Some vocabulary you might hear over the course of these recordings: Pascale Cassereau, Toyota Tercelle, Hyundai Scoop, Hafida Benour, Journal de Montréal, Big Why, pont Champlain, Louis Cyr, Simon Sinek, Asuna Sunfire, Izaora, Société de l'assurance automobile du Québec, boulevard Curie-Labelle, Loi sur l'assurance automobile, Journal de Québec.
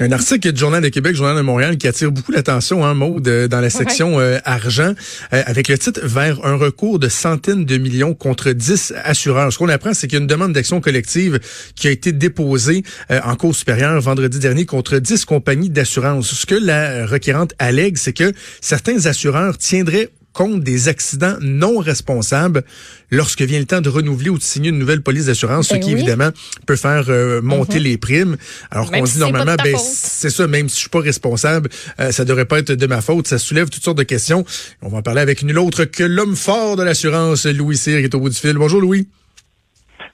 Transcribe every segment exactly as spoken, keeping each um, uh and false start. Un article du Journal de Québec, Journal de Montréal, qui attire beaucoup l'attention, hein, Maude, euh, dans la section euh, argent, euh, avec le titre « Vers un recours de centaines de millions contre dix assureurs ». Ce qu'on apprend, c'est qu'il y a une demande d'action collective qui a été déposée euh, en cour supérieure vendredi dernier contre dix compagnies d'assurance. Ce que la requérante allègue, c'est que certains assureurs tiendraient compte des accidents non responsables lorsque vient le temps de renouveler ou de signer une nouvelle police d'assurance, ben ce qui, oui. évidemment, peut faire euh, monter mm-hmm. les primes. Alors même qu'on si dit normalement, ben faute. c'est ça, même si je suis pas responsable, euh, ça devrait pas être de ma faute. Ça soulève toutes sortes de questions. On va en parler avec nul autre que l'homme fort de l'assurance, Louis Cyr, qui est au bout du fil. Bonjour, Louis.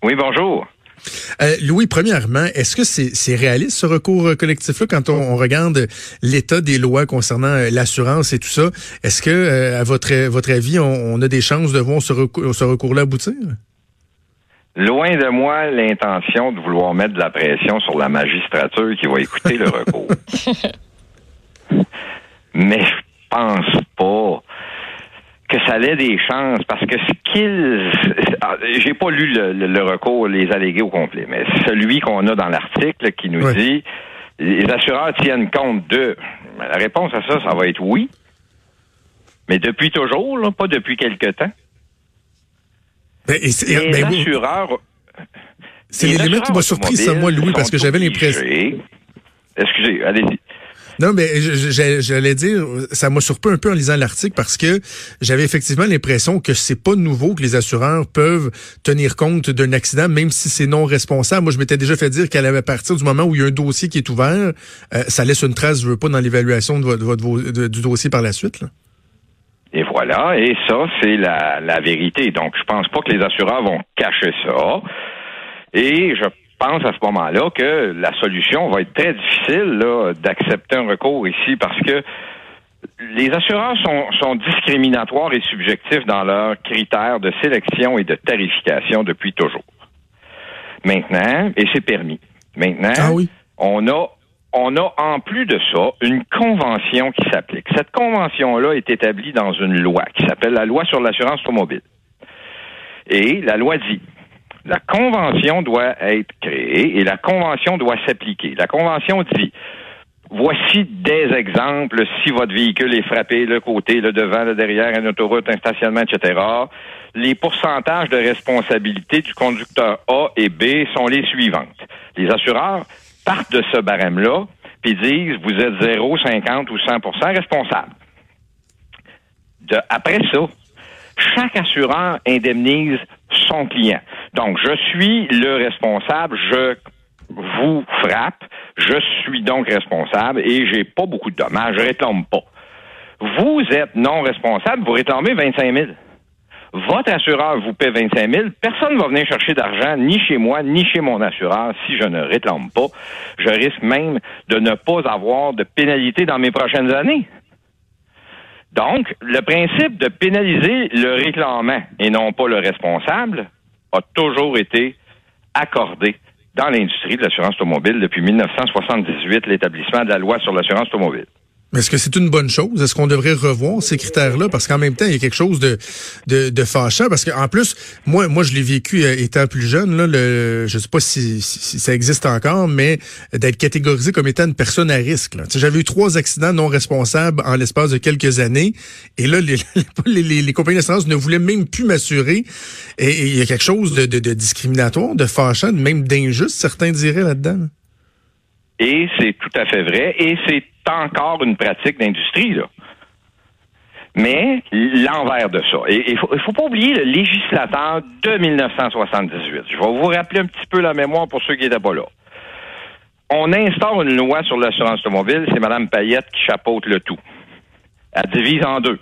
Oui, bonjour. Euh, Louis, premièrement, est-ce que c'est, c'est réaliste ce recours collectif-là quand on, on regarde l'état des lois concernant l'assurance et tout ça? Est-ce que, euh, à votre, votre avis, on, on a des chances de voir ce recours, ce recours-là aboutir? Loin de moi l'intention de vouloir mettre de la pression sur la magistrature qui va écouter le recours. Mais je pense pas que ça allait des chances, parce que ce qu'ils... Ah, j'ai pas lu le, le, le recours, les allégués au complet, mais celui qu'on a dans l'article qui nous oui. dit les assureurs tiennent compte de... La réponse à ça, ça va être oui, mais depuis toujours, là, pas depuis quelque temps. Ben, et c'est, les ben, assureurs... Oui. C'est les l'élément qui m'a surpris, ça, moi, Louis, parce que j'avais l'impression... Excusez, allez-y. Non, mais j'allais dire, ça m'a surpris un peu en lisant l'article parce que j'avais effectivement l'impression que c'est pas nouveau que les assureurs peuvent tenir compte d'un accident, même si c'est non responsable. Moi, je m'étais déjà fait dire qu'à partir du moment où il y a un dossier qui est ouvert, euh, ça laisse une trace, je veux pas, dans l'évaluation de votre, de, de, du dossier par la suite, là. Et voilà, et ça, c'est la, la vérité. Donc, je pense pas que les assureurs vont cacher ça. Et je pense à ce moment-là que la solution va être très difficile là, d'accepter un recours ici parce que les assureurs sont, sont discriminatoires et subjectifs dans leurs critères de sélection et de tarification depuis toujours. Maintenant, et c'est permis, maintenant, ah oui. on a, on a en plus de ça une convention qui s'applique. Cette convention-là est établie dans une loi qui s'appelle la Loi sur l'assurance automobile. Et la loi dit... La convention doit être créée et la convention doit s'appliquer. La convention dit, voici des exemples, si votre véhicule est frappé, le côté, le devant, le derrière, une autoroute, un stationnement, et cetera. Les pourcentages de responsabilité du conducteur A et B sont les suivantes. Les assureurs partent de ce barème-là puis disent, vous êtes zéro, cinquante ou cent pour cent responsable. De, après ça, chaque assureur indemnise son client. Donc, je suis le responsable, je vous frappe, je suis donc responsable et j'ai pas beaucoup de dommages, je réclame pas. Vous êtes non responsable, vous réclamez vingt-cinq mille. Votre assureur vous paie vingt-cinq mille, personne ne va venir chercher d'argent ni chez moi, ni chez mon assureur si je ne réclame pas. Je risque même de ne pas avoir de pénalité dans mes prochaines années. Donc, le principe de pénaliser le réclamant et non pas le responsable a toujours été accordé dans l'industrie de l'assurance automobile depuis dix-neuf soixante-dix-huit, l'établissement de la Loi sur l'assurance automobile. Mais est-ce que c'est une bonne chose? Est-ce qu'on devrait revoir ces critères-là? Parce qu'en même temps, il y a quelque chose de de, de fâchant. Parce qu'en plus, moi, moi, je l'ai vécu euh, étant plus jeune. Là, le, je sais pas si, si, si ça existe encore, mais d'être catégorisé comme étant une personne à risque. Là. J'avais eu trois accidents non responsables en l'espace de quelques années. Et là, les, les, les, les compagnies d'assurance ne voulaient même plus m'assurer. Et, et il y a quelque chose de, de, de discriminatoire, de fâchant, même d'injuste, certains diraient là-dedans. Là. Et c'est tout à fait vrai. Et c'est encore une pratique d'industrie, là. Mais l'envers de ça. Et il faut, faut pas oublier le législateur de dix-neuf soixante-dix-huit. Je vais vous rappeler un petit peu la mémoire pour ceux qui n'étaient pas là. On instaure une loi sur l'assurance automobile, c'est Mme Payette qui chapeaute le tout. Elle divise en deux.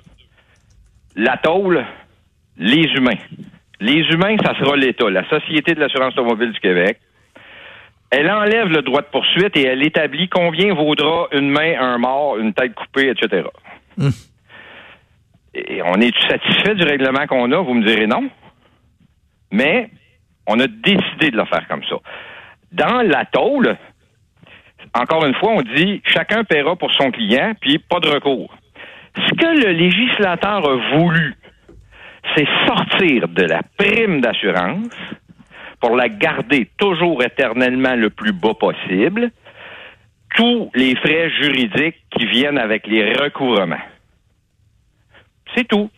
La tôle, les humains. Les humains, ça sera l'État, la Société de l'assurance automobile du Québec. Elle enlève le droit de poursuite et elle établit combien vaudra une main, un mort, une tête coupée, et cetera. Mmh. Et on est satisfait du règlement qu'on a, vous me direz non. Mais on a décidé de le faire comme ça. Dans la tôle, encore une fois, on dit chacun paiera pour son client, puis pas de recours. Ce que le législateur a voulu, c'est sortir de la prime d'assurance pour la garder toujours éternellement le plus bas possible, tous les frais juridiques qui viennent avec les recouvrements. C'est tout.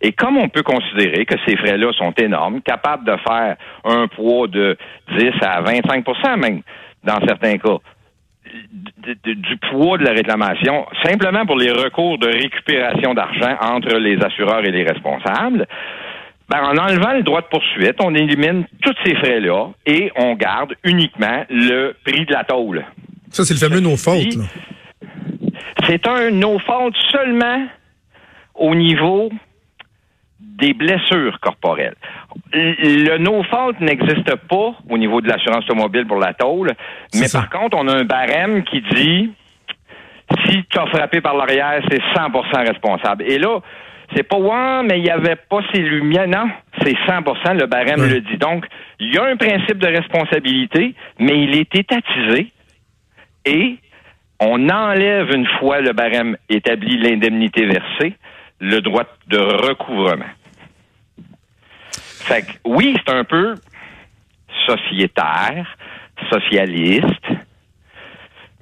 Et comme on peut considérer que ces frais-là sont énormes, capables de faire un poids de dix à vingt-cinq pour cent même, dans certains cas, du poids de la réclamation, simplement pour les recours de récupération d'argent entre les assureurs et les responsables, ben, en enlevant le droit de poursuite, on élimine tous ces frais-là et on garde uniquement le prix de la tôle. Ça, c'est le fameux no-fault. C'est un no-fault seulement au niveau des blessures corporelles. Le no-fault n'existe pas au niveau de l'assurance automobile pour la tôle, mais par contre, on a un barème qui dit si tu as frappé par l'arrière, c'est cent pour cent responsable. Et là, c'est pas « ouais, mais il n'y avait pas ces lumières ». Non, c'est cent pour cent, le barème oui. le dit. Donc, il y a un principe de responsabilité, mais il est étatisé et on enlève une fois le barème établi l'indemnité versée, le droit de recouvrement. Fait que, oui, c'est un peu sociétaire, socialiste,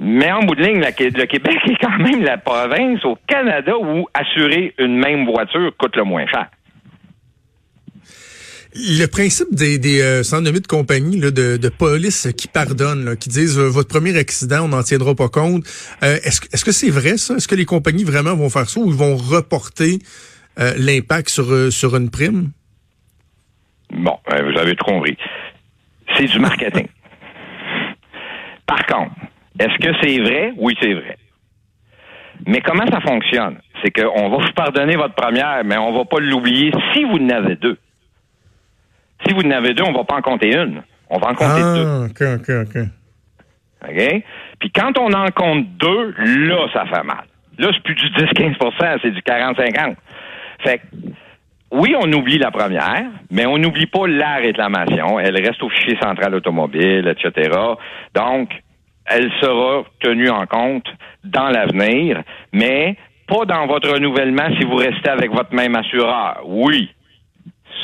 mais en bout de ligne, la, le Québec est quand même la province au Canada où assurer une même voiture coûte le moins cher. Le principe des, des euh, sans nommer de compagnie là, de, de police qui pardonnent, là, qui disent euh, votre premier accident, on n'en tiendra pas compte. Euh, est-ce, est-ce que c'est vrai ça? Est-ce que les compagnies vraiment vont faire ça ou ils vont reporter euh, l'impact sur euh, sur une prime? Bon, euh, vous avez tout compris. C'est du marketing. Par contre, est-ce que c'est vrai? Oui, c'est vrai. Mais comment ça fonctionne? C'est qu'on va vous pardonner votre première, mais on va pas l'oublier si vous n'avez deux. Si vous n'avez deux, on va pas en compter une. On va en compter ah, deux. OK, OK, OK. OK? Puis quand on en compte deux, là, ça fait mal. Là, c'est plus du dix à quinze pour cent, c'est du quarante à cinquante. Fait que, oui, on oublie la première, mais on n'oublie pas la réclamation. Elle reste au fichier central automobile, et cetera. Donc, elle sera tenue en compte dans l'avenir, mais pas dans votre renouvellement si vous restez avec votre même assureur. Oui,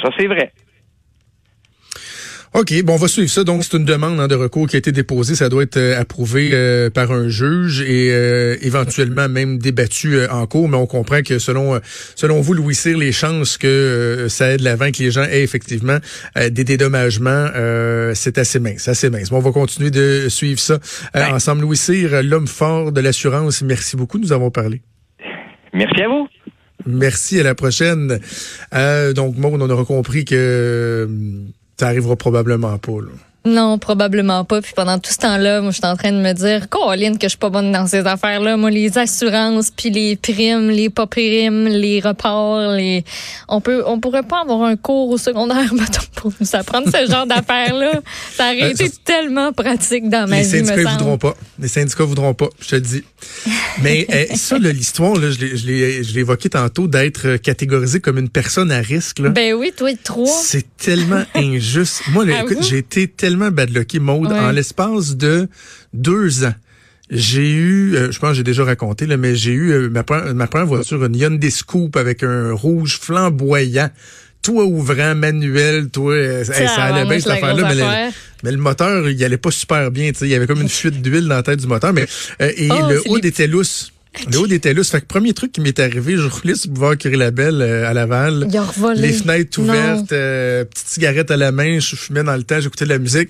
ça, c'est vrai. OK, bon, on va suivre ça. Donc, c'est une demande hein, de recours qui a été déposée. Ça doit être euh, approuvé euh, par un juge et euh, éventuellement même débattu euh, en cours. Mais on comprend que selon euh, selon vous, Louis Cyr, les chances que euh, ça aide l'avant, que les gens aient effectivement euh, des dédommagements, euh, c'est assez mince, c'est assez mince. Bon, on va continuer de suivre ça euh, ouais. ensemble. Louis Cyr, l'homme fort de l'assurance, merci beaucoup, nous avons parlé. Merci à vous. Merci, à la prochaine. Euh, donc, Maud, on aura compris que... Ça arrivera probablement pas, là. Non, probablement pas. Puis pendant tout ce temps-là, moi, je suis en train de me dire, Colline, que je suis pas bonne dans ces affaires-là. Moi, les assurances, puis les primes, les pas primes, les reports, les. On peut, on pourrait pas avoir un cours au secondaire, mettons, pour nous apprendre ce genre d'affaires-là. Ça aurait été tellement pratique dans ma vie. Les syndicats ne voudront pas. Les syndicats voudront pas, je te le dis. Mais euh, ça, là, l'histoire, là, je l'ai, je l'ai, je l'ai évoqué tantôt, d'être catégorisé comme une personne à risque, là. Ben oui, toi, trois. C'est tellement injuste. Moi, là, écoute, j'ai été tellement badlocké, Maude, oui. En l'espace de deux ans. J'ai eu, euh, je pense que j'ai déjà raconté, là, mais j'ai eu euh, ma, pre- ma première voiture, une Hyundai Scoop avec un rouge flamboyant. Toi ouvrant, manuel, toi, euh, hey, ça allait bien cette affaire-là, mais, affaire. mais le moteur, il allait pas super bien. Il y avait comme une fuite d'huile dans la tête du moteur, mais euh, et oh, le haut les... était lousse. Le haut était lousse. Fait que premier truc qui m'est arrivé, je roulais sur le boulevard Curie-Labelle euh, à Laval. Il a revolé. Les fenêtres ouvertes, euh, petite cigarette à la main, je fumais dans le temps, j'écoutais de la musique.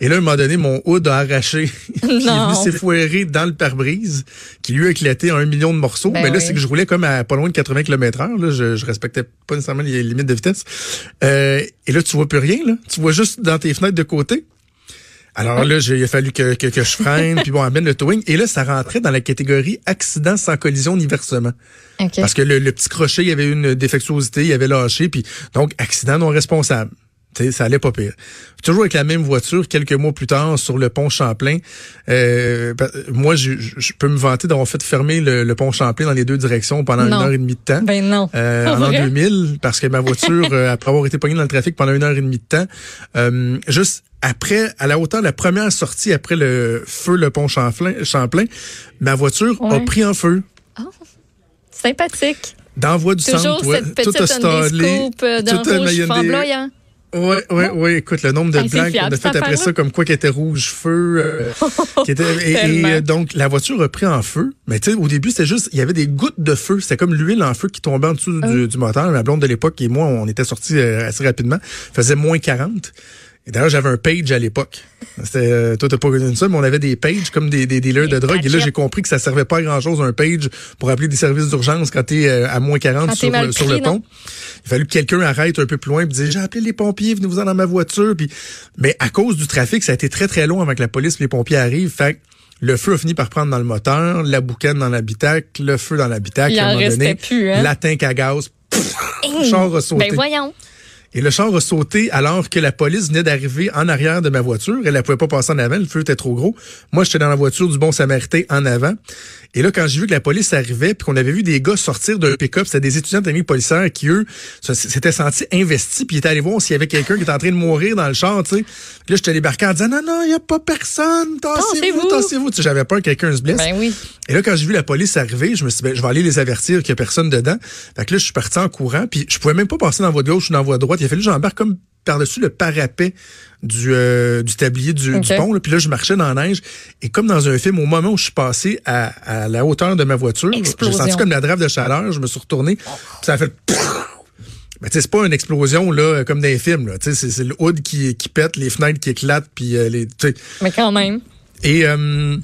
Et là, à un moment donné, mon hood a arraché. Non. Il est venu s'effoirer dans le pare-brise, qui lui a éclaté un million de morceaux. Ben mais là, oui. c'est que je roulais comme à pas loin de quatre-vingts kilomètres heure. Là, je, je respectais pas nécessairement les limites de vitesse. Euh, et là, tu vois plus rien. Là, tu vois juste dans tes fenêtres de côté. Alors là, j'ai, il a fallu que, que, que je freine, puis bon, amène le towing. Et là, ça rentrait dans la catégorie accident sans collision ni versement. Okay. Parce que le, le petit crochet, il y avait une défectuosité, il avait lâché, puis donc accident non responsable. T'sais, ça allait pas pire. Toujours avec la même voiture, quelques mois plus tard, sur le pont Champlain. Euh, moi, je, je peux me vanter d'avoir fait fermer le, le pont Champlain dans les deux directions pendant non. une heure et demie de temps. Ben non. Euh, en l'an deux mille, parce que ma voiture, euh, après avoir été pognée dans le trafic pendant une heure et demie de temps, euh, juste après, à la hauteur de la première sortie après le feu, le pont Champlain, Champlain ma voiture ouais. a pris en feu. Oh, sympathique. D'envoi du Toujours centre, cette ouais, tout a stallé, Scoop, d'un tout rouge flamboyant. Oui, oui, oui. Écoute, le nombre de ah, blagues qu'on a faites après ça, comme quoi qu'elle était rouge feu. Euh, qui était, et, et euh, donc, la voiture a pris en feu. Mais tu sais, au début, c'était juste, il y avait des gouttes de feu. C'était comme l'huile en feu qui tombait en dessous oh. du, du moteur. Ma blonde de l'époque et moi, on était sortis euh, assez rapidement. Faisait moins quarante. Et d'ailleurs, j'avais un page à l'époque. C'était, euh, toi, t'as pas connu ça, mais on avait des pages comme des, des dealers de drogue. Et là, j'ai compris que ça servait pas à grand-chose, un page, pour appeler des services d'urgence quand t'es euh, à moins quarante sur, pris, sur le pont. Non? Il fallait que quelqu'un arrête un peu plus loin et dise « J'ai appelé les pompiers, venez-vous-en dans ma voiture. » Puis, mais à cause du trafic, ça a été très, très long avant que la police et les pompiers arrivent. Fait le feu a fini par prendre dans le moteur, la boucane dans l'habitacle, le feu dans l'habitacle. Il en restait plus, hein? La tank à gaz, pff, le char a sauté. Ben voyons. Et le char a sauté alors que la police venait d'arriver en arrière de ma voiture. Elle ne pouvait pas passer en avant, le feu était trop gros. Moi, j'étais dans la voiture du bon Samaritain en avant. Et là, quand j'ai vu que la police arrivait puis qu'on avait vu des gars sortir d'un pick-up, c'était des étudiants d'amis policières qui, eux, s'étaient sentis investis puis ils étaient allés voir s'il y avait quelqu'un qui était en train de mourir dans le char, tu sais. Là, j'étais débarqué en disant « Non, non, il n'y a pas personne, tassez-vous, tassez-vous. » Tu sais, j'avais peur que quelqu'un se blesse. Ben oui. Et là, quand j'ai vu la police arriver, je me suis dit ben, « Je vais aller les avertir qu'il n'y a personne dedans. » Fait que là, je suis parti en courant puis je pouvais même pas passer dans la voie de gauche ou dans la voie droite. Il a fallu que j'embarque comme par-dessus le parapet du, euh, du tablier du, okay. du pont. Là. Puis là, je marchais dans la neige. Et comme dans un film, au moment où je suis passé à, à la hauteur de ma voiture, j'ai senti comme la drave de chaleur. Je me suis retourné. Puis ça a fait... Mais tu sais, c'est pas une explosion là, comme dans les films. C'est, c'est le hood qui, qui pète, les fenêtres qui éclatent. Puis, euh, les, mais quand même. Et... Euh,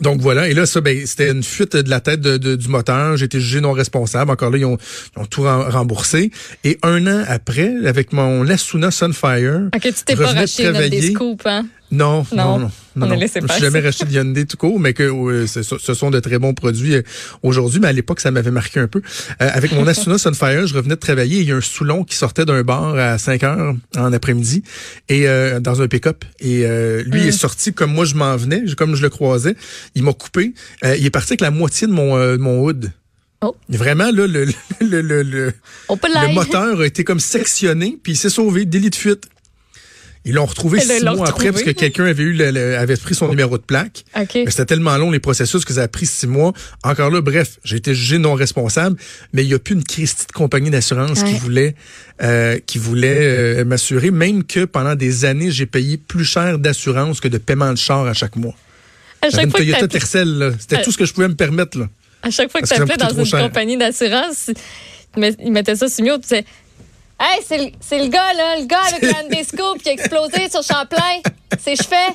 donc voilà, et là ça, ben c'était une fuite de la tête de, de, du moteur. J'ai été jugé non responsable. Encore là, ils ont, ils ont tout remboursé. Et un an après, avec mon Asuna Sunfire, ok, tu t'es pas racheté Hyundai Scoop, hein? Non, non, non, non, non. Je suis jamais racheté de Hyundai tout court, mais que euh, ce, ce sont de très bons produits euh, aujourd'hui. Mais à l'époque, ça m'avait marqué un peu. Euh, avec mon Asuna Sunfire, je revenais de travailler. Il y a un Soulon qui sortait d'un bar à cinq heures en après-midi et euh, dans un pick-up. Et euh, lui mm. est sorti comme moi je m'en venais, comme je le croisais. Il m'a coupé. Euh, il est parti avec la moitié de mon euh, mon hood. Oh. Vraiment, là, le le le le, le moteur a été comme sectionné, puis il s'est sauvé, délit de fuite. Ils l'ont retrouvé six l'ont mois retrouvé. Après parce que quelqu'un avait eu le, le, avait pris son numéro de plaque. Okay. Mais c'était tellement long les processus que ça a pris six mois. Encore là, bref, j'ai été jugé non responsable, mais il n'y a plus une christie de compagnie d'assurance ouais. qui voulait euh, qui voulait euh, m'assurer, même que pendant des années, j'ai payé plus cher d'assurance que de paiement de char à chaque mois. À chaque une fois Toyota Tercelle, là. C'était à... tout ce que je pouvais me permettre. Là. À chaque fois que tu appelais dans une cher. compagnie d'assurance, ils mettaient ça sur mieux, tu sais. Hey, c'est le, c'est le gars, là, le gars avec le Hyundai Scoop qui a explosé sur Champlain. C'est cheveux.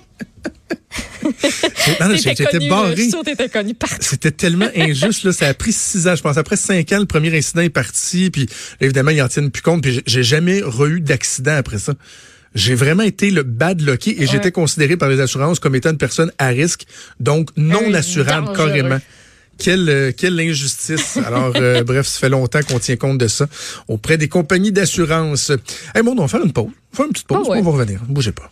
Non, non, j'étais connu, barré. Je suis sûr que t'étais connu partout. C'était tellement injuste, là. Ça a pris six ans, je pense. Après cinq ans, le premier incident est parti. Puis, là, évidemment, ils en tiennent plus compte. Puis, j'ai, j'ai jamais re-eu d'accident après ça. J'ai vraiment été le bad lucky et ouais. j'étais considéré par les assurances comme étant une personne à risque. Donc, non euh, assurable, carrément. Quelle, quelle injustice. Alors, euh, bref, ça fait longtemps qu'on tient compte de ça auprès des compagnies d'assurance. Eh hey, bon, on va faire une pause. On va faire une petite pause. Oh ouais. On va revenir. Ne bougez pas.